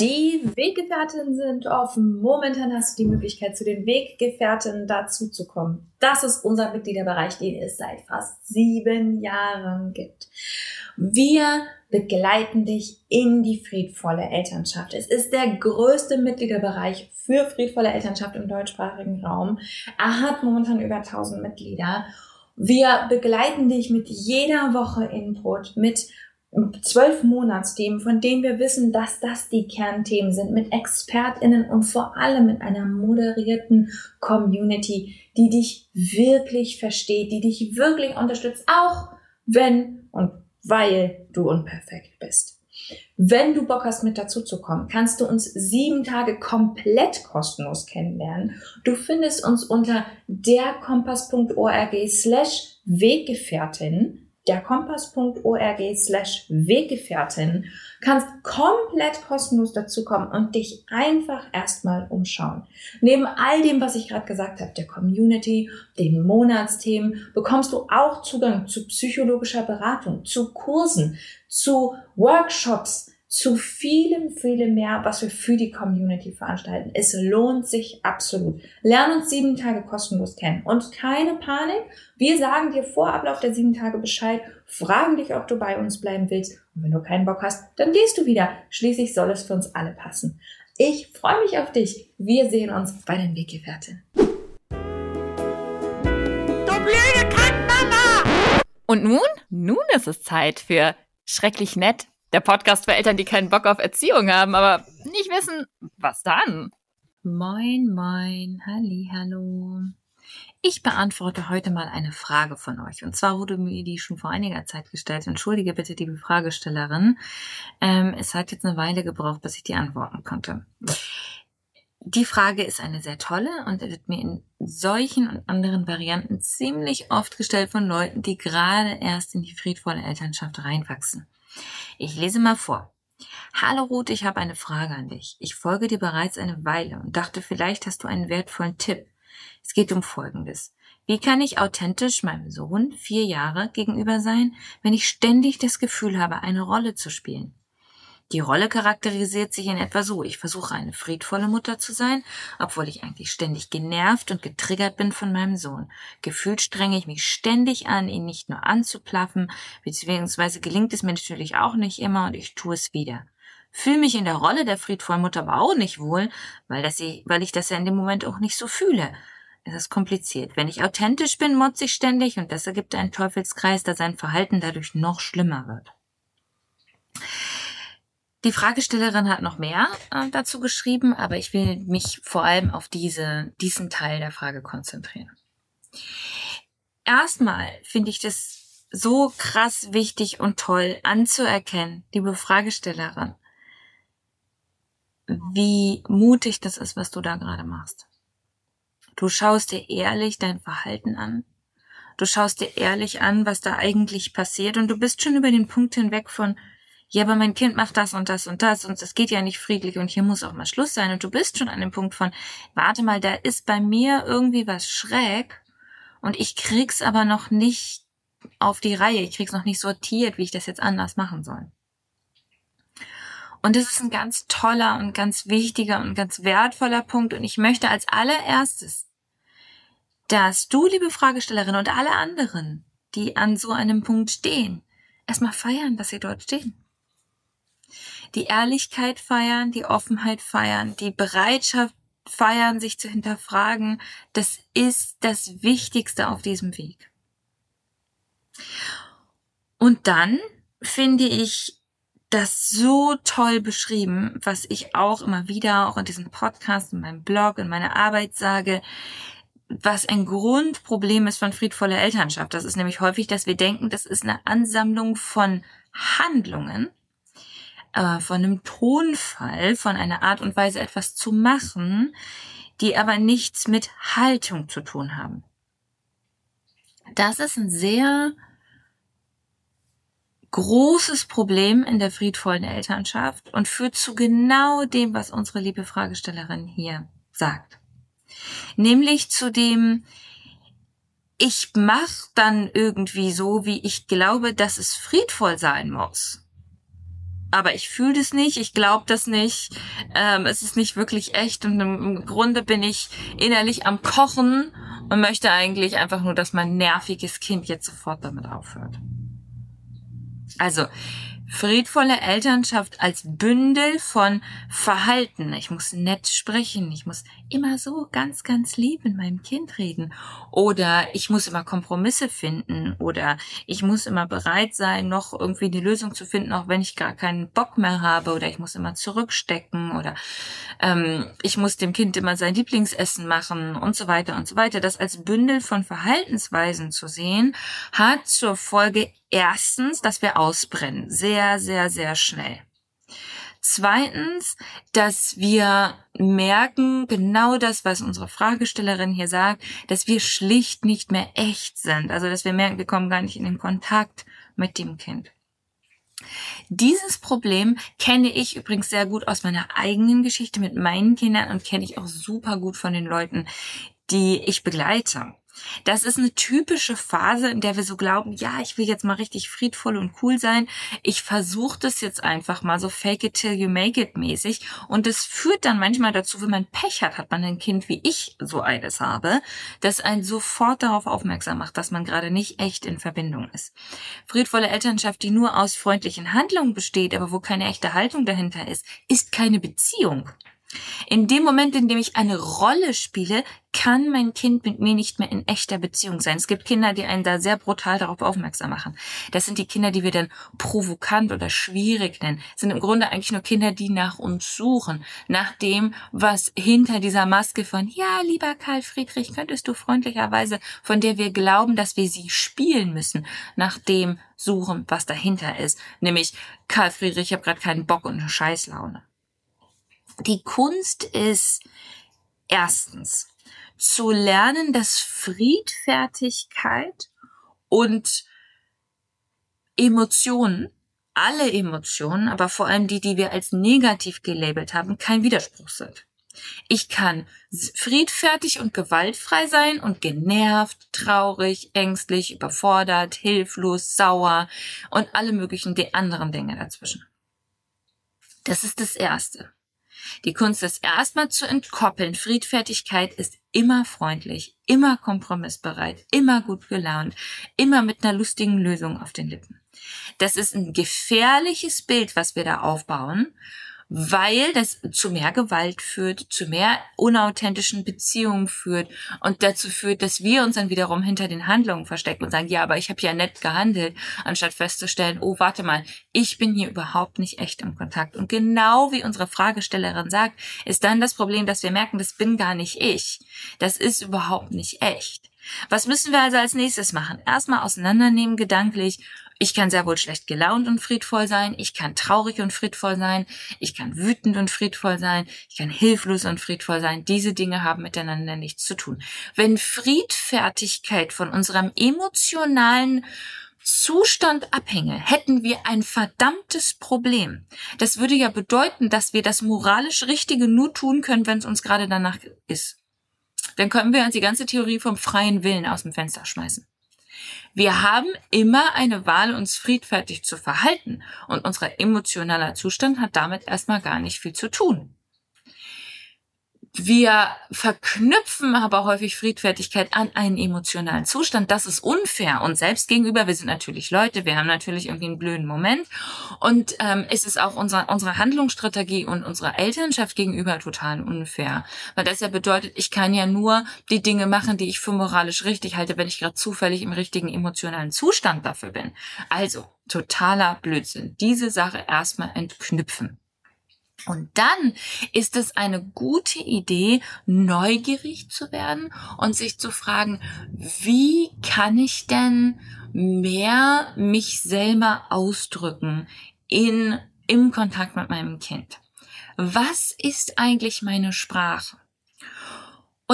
Die Weggefährtinnen sind offen. Momentan hast du die Möglichkeit, zu den Weggefährtinnen dazuzukommen. Das ist unser Mitgliederbereich, den es seit fast 7 Jahren gibt. Wir begleiten dich in die friedvolle Elternschaft. Es ist der größte Mitgliederbereich für friedvolle Elternschaft im deutschsprachigen Raum. Er hat momentan über 1000 Mitglieder. Wir begleiten dich mit jeder Woche Input, mit 12 Monatsthemen, von denen wir wissen, dass das die Kernthemen sind, mit ExpertInnen und vor allem mit einer moderierten Community, die dich wirklich versteht, die dich wirklich unterstützt, auch wenn und weil du unperfekt bist. Wenn du Bock hast, mit dazuzukommen, kannst du uns 7 Tage komplett kostenlos kennenlernen. Du findest uns unter derkompass.org/Weggefährtin. derkompass.org/Weggefährtin, kannst komplett kostenlos dazukommen und dich einfach erstmal umschauen. Neben all dem, was ich gerade gesagt habe, der Community, den Monatsthemen, bekommst du auch Zugang zu psychologischer Beratung, zu Kursen, zu Workshops, zu vielem, vielem mehr, was wir für die Community veranstalten. Es lohnt sich absolut. Lern uns 7 Tage kostenlos kennen. Und keine Panik, wir sagen dir vor Ablauf der 7 Tage Bescheid, fragen dich, ob du bei uns bleiben willst. Und wenn du keinen Bock hast, dann gehst du wieder. Schließlich soll es für uns alle passen. Ich freue mich auf dich. Wir sehen uns bei den Weggefährtinnen. Du blöde Kackmama! Und nun ist es Zeit für Schrecklich nett. Der Podcast für Eltern, die keinen Bock auf Erziehung haben, aber nicht wissen, was dann? Moin, moin, hallihallo. Ich beantworte heute mal eine Frage von euch. Und zwar wurde mir die schon vor einiger Zeit gestellt. Entschuldige bitte, liebe Fragestellerin. Es hat jetzt eine Weile gebraucht, bis ich die antworten konnte. Die Frage ist eine sehr tolle und wird mir in solchen und anderen Varianten ziemlich oft gestellt von Leuten, die gerade erst in die friedvolle Elternschaft reinwachsen. Ich lese mal vor. Hallo Ruth, ich habe eine Frage an dich. Ich folge dir bereits eine Weile und dachte, vielleicht hast du einen wertvollen Tipp. Es geht um Folgendes. Wie kann ich authentisch meinem Sohn, 4 Jahre, gegenüber sein, wenn ich ständig das Gefühl habe, eine Rolle zu spielen? Die Rolle charakterisiert sich in etwa so. Ich versuche, eine friedvolle Mutter zu sein, obwohl ich eigentlich ständig genervt und getriggert bin von meinem Sohn. Gefühlt strenge ich mich ständig an, ihn nicht nur anzuplaffen, beziehungsweise gelingt es mir natürlich auch nicht immer und ich tue es wieder. Fühle mich in der Rolle der friedvollen Mutter aber auch nicht wohl, weil ich das ja in dem Moment auch nicht so fühle. Es ist kompliziert. Wenn ich authentisch bin, motze ich ständig und das ergibt einen Teufelskreis, da sein Verhalten dadurch noch schlimmer wird. Die Fragestellerin hat noch mehr dazu geschrieben, aber ich will mich vor allem auf diesen Teil der Frage konzentrieren. Erstmal finde ich das so krass wichtig und toll anzuerkennen, liebe Fragestellerin, wie mutig das ist, was du da gerade machst. Du schaust dir ehrlich dein Verhalten an. Du schaust dir ehrlich an, was da eigentlich passiert und du bist schon über den Punkt hinweg von ja, aber mein Kind macht das und das und das und es geht ja nicht friedlich und hier muss auch mal Schluss sein. Und du bist schon an dem Punkt von, warte mal, da ist bei mir irgendwie was schräg und ich krieg's aber noch nicht auf die Reihe. Ich krieg's noch nicht sortiert, wie ich das jetzt anders machen soll. Und das ist ein ganz toller und ganz wichtiger und ganz wertvoller Punkt. Und ich möchte als allererstes, dass du, liebe Fragestellerin und alle anderen, die an so einem Punkt stehen, erstmal feiern, dass sie dort stehen. Die Ehrlichkeit feiern, die Offenheit feiern, die Bereitschaft feiern, sich zu hinterfragen, das ist das Wichtigste auf diesem Weg. Und dann finde ich das so toll beschrieben, was ich auch immer wieder, auch in diesem Podcast, in meinem Blog, in meiner Arbeit sage, was ein Grundproblem ist von friedvoller Elternschaft. Das ist nämlich häufig, dass wir denken, das ist eine Ansammlung von Handlungen, von einem Tonfall, von einer Art und Weise etwas zu machen, die aber nichts mit Haltung zu tun haben. Das ist ein sehr großes Problem in der friedvollen Elternschaft und führt zu genau dem, was unsere liebe Fragestellerin hier sagt. Nämlich zu dem, ich mache dann irgendwie so, wie ich glaube, dass es friedvoll sein muss. aber ich fühle das nicht, ich glaube das nicht, es ist nicht wirklich echt und im Grunde bin ich innerlich am Kochen und möchte eigentlich einfach nur, dass mein nerviges Kind jetzt sofort damit aufhört. Also friedvolle Elternschaft als Bündel von Verhalten. Ich muss nett sprechen, ich muss immer so ganz, ganz lieb mit meinem Kind reden oder ich muss immer Kompromisse finden oder ich muss immer bereit sein, noch irgendwie eine Lösung zu finden, auch wenn ich gar keinen Bock mehr habe oder ich muss immer zurückstecken oder ich muss dem Kind immer sein Lieblingsessen machen und so weiter und so weiter. Das als Bündel von Verhaltensweisen zu sehen, hat zur Folge erstens, dass wir ausbrennen, sehr, sehr, sehr schnell. Zweitens, dass wir merken, genau das, was unsere Fragestellerin hier sagt, dass wir schlicht nicht mehr echt sind. Also, dass wir merken, wir kommen gar nicht in den Kontakt mit dem Kind. Dieses Problem kenne ich übrigens sehr gut aus meiner eigenen Geschichte mit meinen Kindern und kenne ich auch super gut von den Leuten, die ich begleite. Das ist eine typische Phase, in der wir so glauben, ja, ich will jetzt mal richtig friedvoll und cool sein. Ich versuche das jetzt einfach mal so fake it till you make it mäßig. Und das führt dann manchmal dazu, wenn man Pech hat, hat man ein Kind, wie ich so eines habe, das einen sofort darauf aufmerksam macht, dass man gerade nicht echt in Verbindung ist. Friedvolle Elternschaft, die nur aus freundlichen Handlungen besteht, aber wo keine echte Haltung dahinter ist, ist keine Beziehung. In dem Moment, in dem ich eine Rolle spiele, kann mein Kind mit mir nicht mehr in echter Beziehung sein. Es gibt Kinder, die einen da sehr brutal darauf aufmerksam machen. Das sind die Kinder, die wir dann provokant oder schwierig nennen. Das sind im Grunde eigentlich nur Kinder, die nach uns suchen. Nach dem, was hinter dieser Maske von, ja, lieber Karl Friedrich, könntest du freundlicherweise, von der wir glauben, dass wir sie spielen müssen, nach dem suchen, was dahinter ist. Nämlich, Karl Friedrich, ich habe gerade keinen Bock und eine Scheißlaune. Die Kunst ist, erstens, zu lernen, dass Friedfertigkeit und Emotionen, alle Emotionen, aber vor allem die, die wir als negativ gelabelt haben, kein Widerspruch sind. Ich kann friedfertig und gewaltfrei sein und genervt, traurig, ängstlich, überfordert, hilflos, sauer und alle möglichen anderen Dinge dazwischen. Das ist das Erste. Die Kunst ist erstmal zu entkoppeln. Friedfertigkeit ist immer freundlich, immer kompromissbereit, immer gut gelaunt, immer mit einer lustigen Lösung auf den Lippen. Das ist ein gefährliches Bild, was wir da aufbauen, weil das zu mehr Gewalt führt, zu mehr unauthentischen Beziehungen führt und dazu führt, dass wir uns dann wiederum hinter den Handlungen verstecken und sagen, ja, aber ich habe ja nett gehandelt, anstatt festzustellen, oh, warte mal, ich bin hier überhaupt nicht echt im Kontakt. Und genau wie unsere Fragestellerin sagt, ist dann das Problem, dass wir merken, das bin gar nicht ich. Das ist überhaupt nicht echt. Was müssen wir also als nächstes machen? Erstmal auseinandernehmen gedanklich, ich kann sehr wohl schlecht gelaunt und friedvoll sein, ich kann traurig und friedvoll sein, ich kann wütend und friedvoll sein, ich kann hilflos und friedvoll sein. Diese Dinge haben miteinander nichts zu tun. Wenn Friedfertigkeit von unserem emotionalen Zustand abhänge, hätten wir ein verdammtes Problem. Das würde ja bedeuten, dass wir das moralisch Richtige nur tun können, wenn es uns gerade danach ist. Dann können wir uns die ganze Theorie vom freien Willen aus dem Fenster schmeißen. Wir haben immer eine Wahl, uns friedfertig zu verhalten und unser emotionaler Zustand hat damit erstmal gar nicht viel zu tun. Wir verknüpfen aber häufig Friedfertigkeit an einen emotionalen Zustand. Das ist unfair uns selbst gegenüber. Wir sind natürlich Leute, wir haben natürlich irgendwie einen blöden Moment und es ist auch unsere Handlungsstrategie und unserer Elternschaft gegenüber total unfair, weil das ja bedeutet, ich kann ja nur die Dinge machen, die ich für moralisch richtig halte, wenn ich gerade zufällig im richtigen emotionalen Zustand dafür bin. Also totaler Blödsinn. Diese Sache erstmal entknüpfen. Und dann ist es eine gute Idee, neugierig zu werden und sich zu fragen, wie kann ich denn mehr mich selber ausdrücken im Kontakt mit meinem Kind? Was ist eigentlich meine Sprache?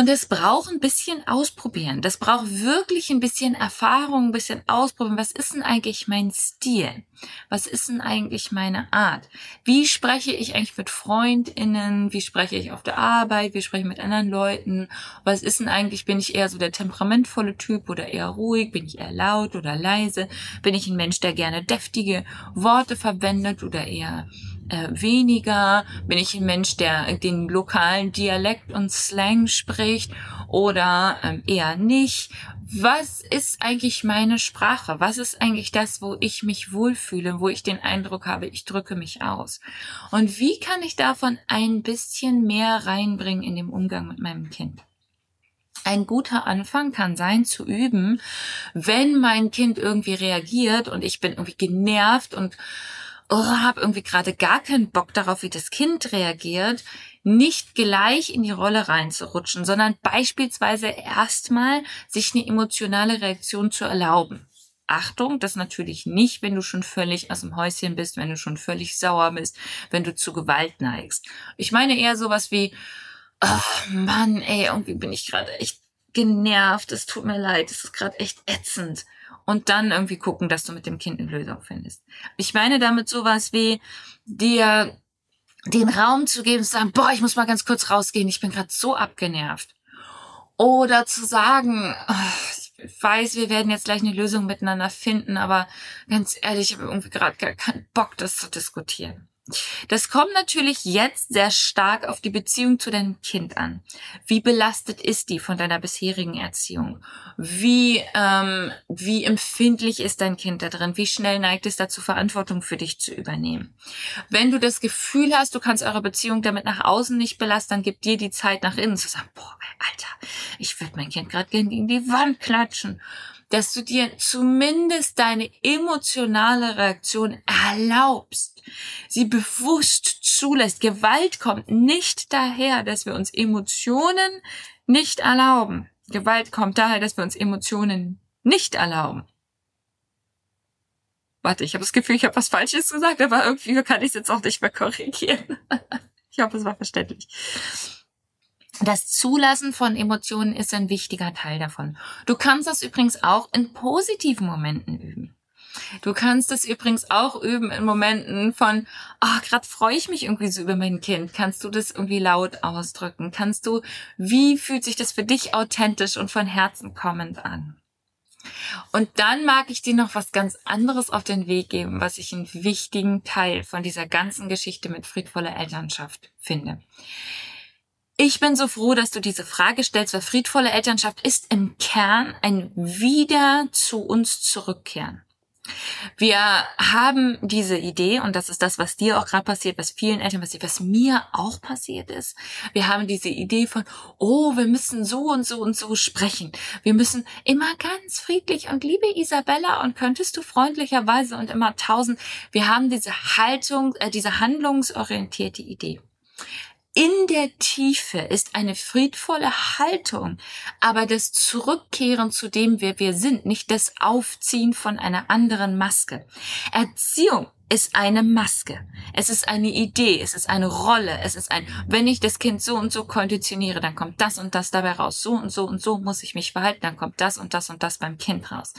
Und es braucht ein bisschen Ausprobieren. Das braucht wirklich ein bisschen Erfahrung, ein bisschen Ausprobieren. Was ist denn eigentlich mein Stil? Was ist denn eigentlich meine Art? Wie spreche ich eigentlich mit FreundInnen? Wie spreche ich auf der Arbeit? Wie spreche ich mit anderen Leuten? Was ist denn eigentlich, bin ich eher so der temperamentvolle Typ oder eher ruhig? Bin ich eher laut oder leise? Bin ich ein Mensch, der gerne deftige Worte verwendet oder eher weniger? Bin ich ein Mensch, der den lokalen Dialekt und Slang spricht oder eher nicht? Was ist eigentlich meine Sprache? Was ist eigentlich das, wo ich mich wohlfühle, wo ich den Eindruck habe, ich drücke mich aus? Und wie kann ich davon ein bisschen mehr reinbringen in dem Umgang mit meinem Kind? Ein guter Anfang kann sein, zu üben, wenn mein Kind irgendwie reagiert und ich bin irgendwie genervt und habe irgendwie gerade gar keinen Bock darauf, wie das Kind reagiert, nicht gleich in die Rolle reinzurutschen, sondern beispielsweise erstmal sich eine emotionale Reaktion zu erlauben. Achtung, das natürlich nicht, wenn du schon völlig aus dem Häuschen bist, wenn du schon völlig sauer bist, wenn du zu Gewalt neigst. Ich meine eher sowas wie, oh Mann, ey, irgendwie bin ich gerade echt genervt, es tut mir leid, es ist gerade echt ätzend. Und dann irgendwie gucken, dass du mit dem Kind eine Lösung findest. Ich meine damit sowas wie, dir den Raum zu geben, zu sagen, boah, ich muss mal ganz kurz rausgehen, ich bin gerade so abgenervt. Oder zu sagen, oh, ich weiß, wir werden jetzt gleich eine Lösung miteinander finden, aber ganz ehrlich, ich habe irgendwie gerade gar keinen Bock, das zu diskutieren. Das kommt natürlich jetzt sehr stark auf die Beziehung zu deinem Kind an. Wie belastet ist die von deiner bisherigen Erziehung? Wie empfindlich ist dein Kind da drin? Wie schnell neigt es dazu, Verantwortung für dich zu übernehmen? Wenn du das Gefühl hast, du kannst eure Beziehung damit nach außen nicht belasten, dann gib dir die Zeit nach innen zu sagen, boah, Alter, ich würde mein Kind gerade gegen die Wand klatschen. Dass du dir zumindest deine emotionale Reaktion erlaubst, sie bewusst zulässt. Gewalt kommt nicht daher, dass wir uns Emotionen nicht erlauben. Gewalt kommt daher, dass wir uns Emotionen nicht erlauben. Warte, ich habe das Gefühl, ich habe was Falsches gesagt, aber irgendwie kann ich es jetzt auch nicht mehr korrigieren. Ich hoffe, es war verständlich. Das Zulassen von Emotionen ist ein wichtiger Teil davon. Du kannst das übrigens auch in positiven Momenten üben. Du kannst das übrigens auch üben in Momenten von, ah, gerade freue ich mich irgendwie so über mein Kind. Kannst du das irgendwie laut ausdrücken? Kannst du, wie fühlt sich das für dich authentisch und von Herzen kommend an? Und dann mag ich dir noch was ganz anderes auf den Weg geben, was ich einen wichtigen Teil von dieser ganzen Geschichte mit friedvoller Elternschaft finde. Ich bin so froh, dass du diese Frage stellst, weil friedvolle Elternschaft ist im Kern ein Wieder zu uns zurückkehren. Wir haben diese Idee, und das ist das, was dir auch gerade passiert, was vielen Eltern passiert, was mir auch passiert ist. Wir haben diese Idee von, oh, wir müssen so und so und so sprechen. Wir müssen immer ganz friedlich und liebe Isabella und könntest du freundlicherweise und immer 1000. Wir haben diese Haltung, diese handlungsorientierte Idee. In der Tiefe ist eine friedvolle Haltung, aber das Zurückkehren zu dem, wer wir sind, nicht das Aufziehen von einer anderen Maske. Erziehung ist eine Maske. Es ist eine Idee, es ist eine Rolle, es ist ein, wenn ich das Kind so und so konditioniere, dann kommt das und das dabei raus, so und so muss ich mich verhalten, dann kommt das und das und das beim Kind raus.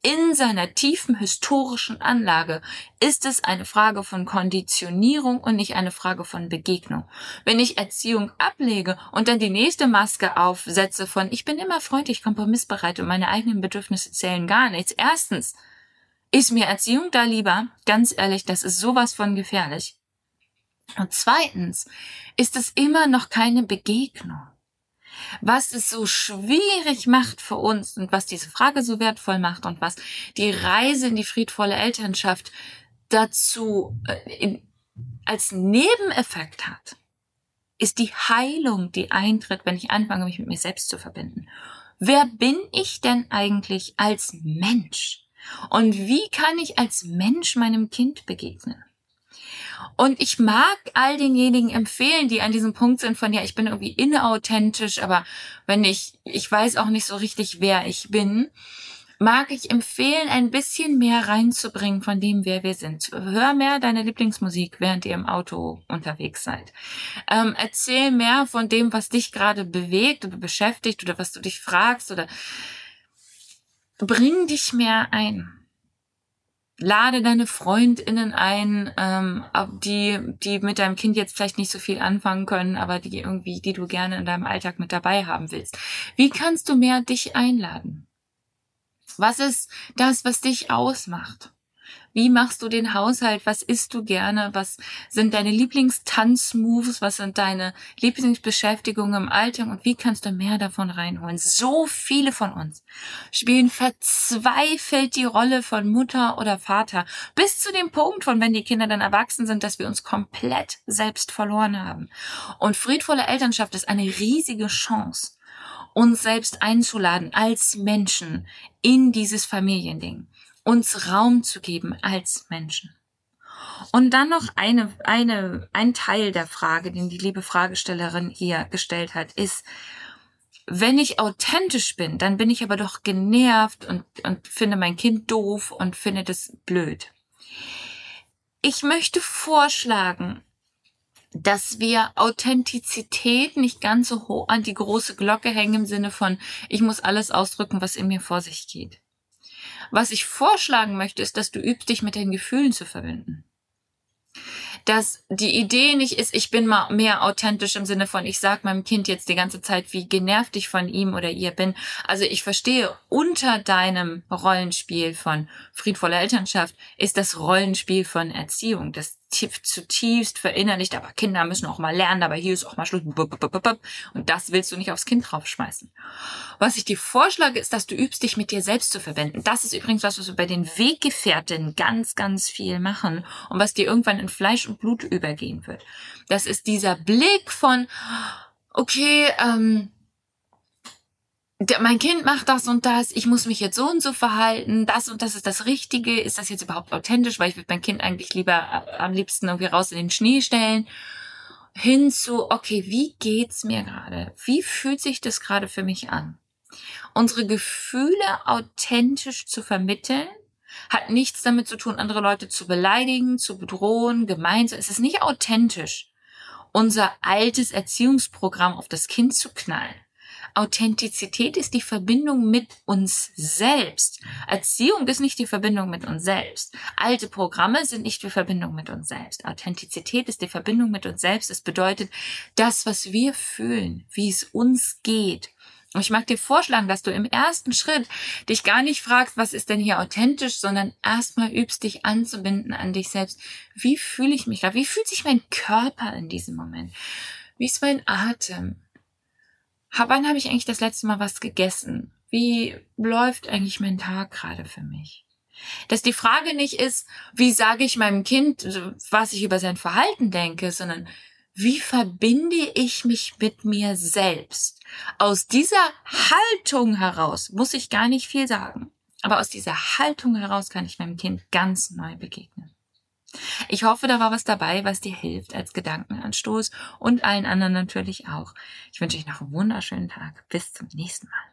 In seiner tiefen historischen Anlage ist es eine Frage von Konditionierung und nicht eine Frage von Begegnung. Wenn ich Erziehung ablege und dann die nächste Maske aufsetze von, ich bin immer freundlich, kompromissbereit und meine eigenen Bedürfnisse zählen gar nichts. Erstens, ist mir Erziehung da lieber? Ganz ehrlich, das ist sowas von gefährlich. Und zweitens, ist es immer noch keine Begegnung. Was es so schwierig macht für uns und was diese Frage so wertvoll macht und was die Reise in die friedvolle Elternschaft dazu als Nebeneffekt hat, ist die Heilung, die eintritt, wenn ich anfange, mich mit mir selbst zu verbinden. Wer bin ich denn eigentlich als Mensch? Und wie kann ich als Mensch meinem Kind begegnen? Und ich mag all denjenigen empfehlen, die an diesem Punkt sind von, ja, ich bin irgendwie inauthentisch, aber wenn ich weiß auch nicht so richtig, wer ich bin, mag ich empfehlen, ein bisschen mehr reinzubringen von dem, wer wir sind. Hör mehr deine Lieblingsmusik, während ihr im Auto unterwegs seid. Erzähl mehr von dem, was dich gerade bewegt oder beschäftigt oder was du dich fragst, oder bring dich mehr ein. Lade deine FreundInnen ein, die mit deinem Kind jetzt vielleicht nicht so viel anfangen können, aber die du gerne in deinem Alltag mit dabei haben willst. Wie kannst du mehr dich einladen? Was ist das, was dich ausmacht? Wie machst du den Haushalt? Was isst du gerne? Was sind deine Lieblingstanzmoves? Was sind deine Lieblingsbeschäftigungen im Alltag? Und wie kannst du mehr davon reinholen? So viele von uns spielen verzweifelt die Rolle von Mutter oder Vater. Bis zu dem Punkt von, wenn die Kinder dann erwachsen sind, dass wir uns komplett selbst verloren haben. Und friedvolle Elternschaft ist eine riesige Chance, uns selbst einzuladen als Menschen in dieses Familiending. Uns Raum zu geben als Menschen. Und dann noch ein Teil der Frage, den die liebe Fragestellerin hier gestellt hat, ist, wenn ich authentisch bin, dann bin ich aber doch genervt und finde mein Kind doof und finde das blöd. Ich möchte vorschlagen, dass wir Authentizität nicht ganz so hoch an die große Glocke hängen im Sinne von, ich muss alles ausdrücken, was in mir vor sich geht. Was ich vorschlagen möchte, ist, dass du übst, dich mit den Gefühlen zu verbinden. Dass die Idee nicht ist, ich bin mal mehr authentisch im Sinne von, ich sag meinem Kind jetzt die ganze Zeit, wie genervt ich von ihm oder ihr bin. Also ich verstehe, unter deinem Rollenspiel von friedvoller Elternschaft ist das Rollenspiel von Erziehung, das zutiefst verinnerlicht, aber Kinder müssen auch mal lernen, aber hier ist auch mal Schluss. Und das willst du nicht aufs Kind draufschmeißen. Was ich dir vorschlage, ist, dass du übst, dich mit dir selbst zu verbinden. Das ist übrigens was, was wir bei den Weggefährtinnen ganz, ganz viel machen und was dir irgendwann in Fleisch und Blut übergehen wird. Das ist dieser Blick von, okay, mein Kind macht das und das, ich muss mich jetzt so und so verhalten, das und das ist das Richtige, ist das jetzt überhaupt authentisch, weil ich würde mein Kind eigentlich am liebsten irgendwie raus in den Schnee stellen, hin zu, okay, wie geht's mir gerade? Wie fühlt sich das gerade für mich an? Unsere Gefühle authentisch zu vermitteln, hat nichts damit zu tun, andere Leute zu beleidigen, zu bedrohen, gemein zu, es ist nicht authentisch, unser altes Erziehungsprogramm auf das Kind zu knallen. Authentizität ist die Verbindung mit uns selbst. Erziehung ist nicht die Verbindung mit uns selbst. Alte Programme sind nicht die Verbindung mit uns selbst. Authentizität ist die Verbindung mit uns selbst. Es bedeutet, das, was wir fühlen, wie es uns geht. Und ich mag dir vorschlagen, dass du im ersten Schritt dich gar nicht fragst, was ist denn hier authentisch, sondern erstmal übst, dich anzubinden an dich selbst. Wie fühle ich mich da? Wie fühlt sich mein Körper in diesem Moment? Wie ist mein Atem? Wann habe ich eigentlich das letzte Mal was gegessen? Wie läuft eigentlich mein Tag gerade für mich? Dass die Frage nicht ist, wie sage ich meinem Kind, was ich über sein Verhalten denke, sondern wie verbinde ich mich mit mir selbst? Aus dieser Haltung heraus muss ich gar nicht viel sagen, aber aus dieser Haltung heraus kann ich meinem Kind ganz neu begegnen. Ich hoffe, da war was dabei, was dir hilft als Gedankenanstoß und allen anderen natürlich auch. Ich wünsche euch noch einen wunderschönen Tag. Bis zum nächsten Mal.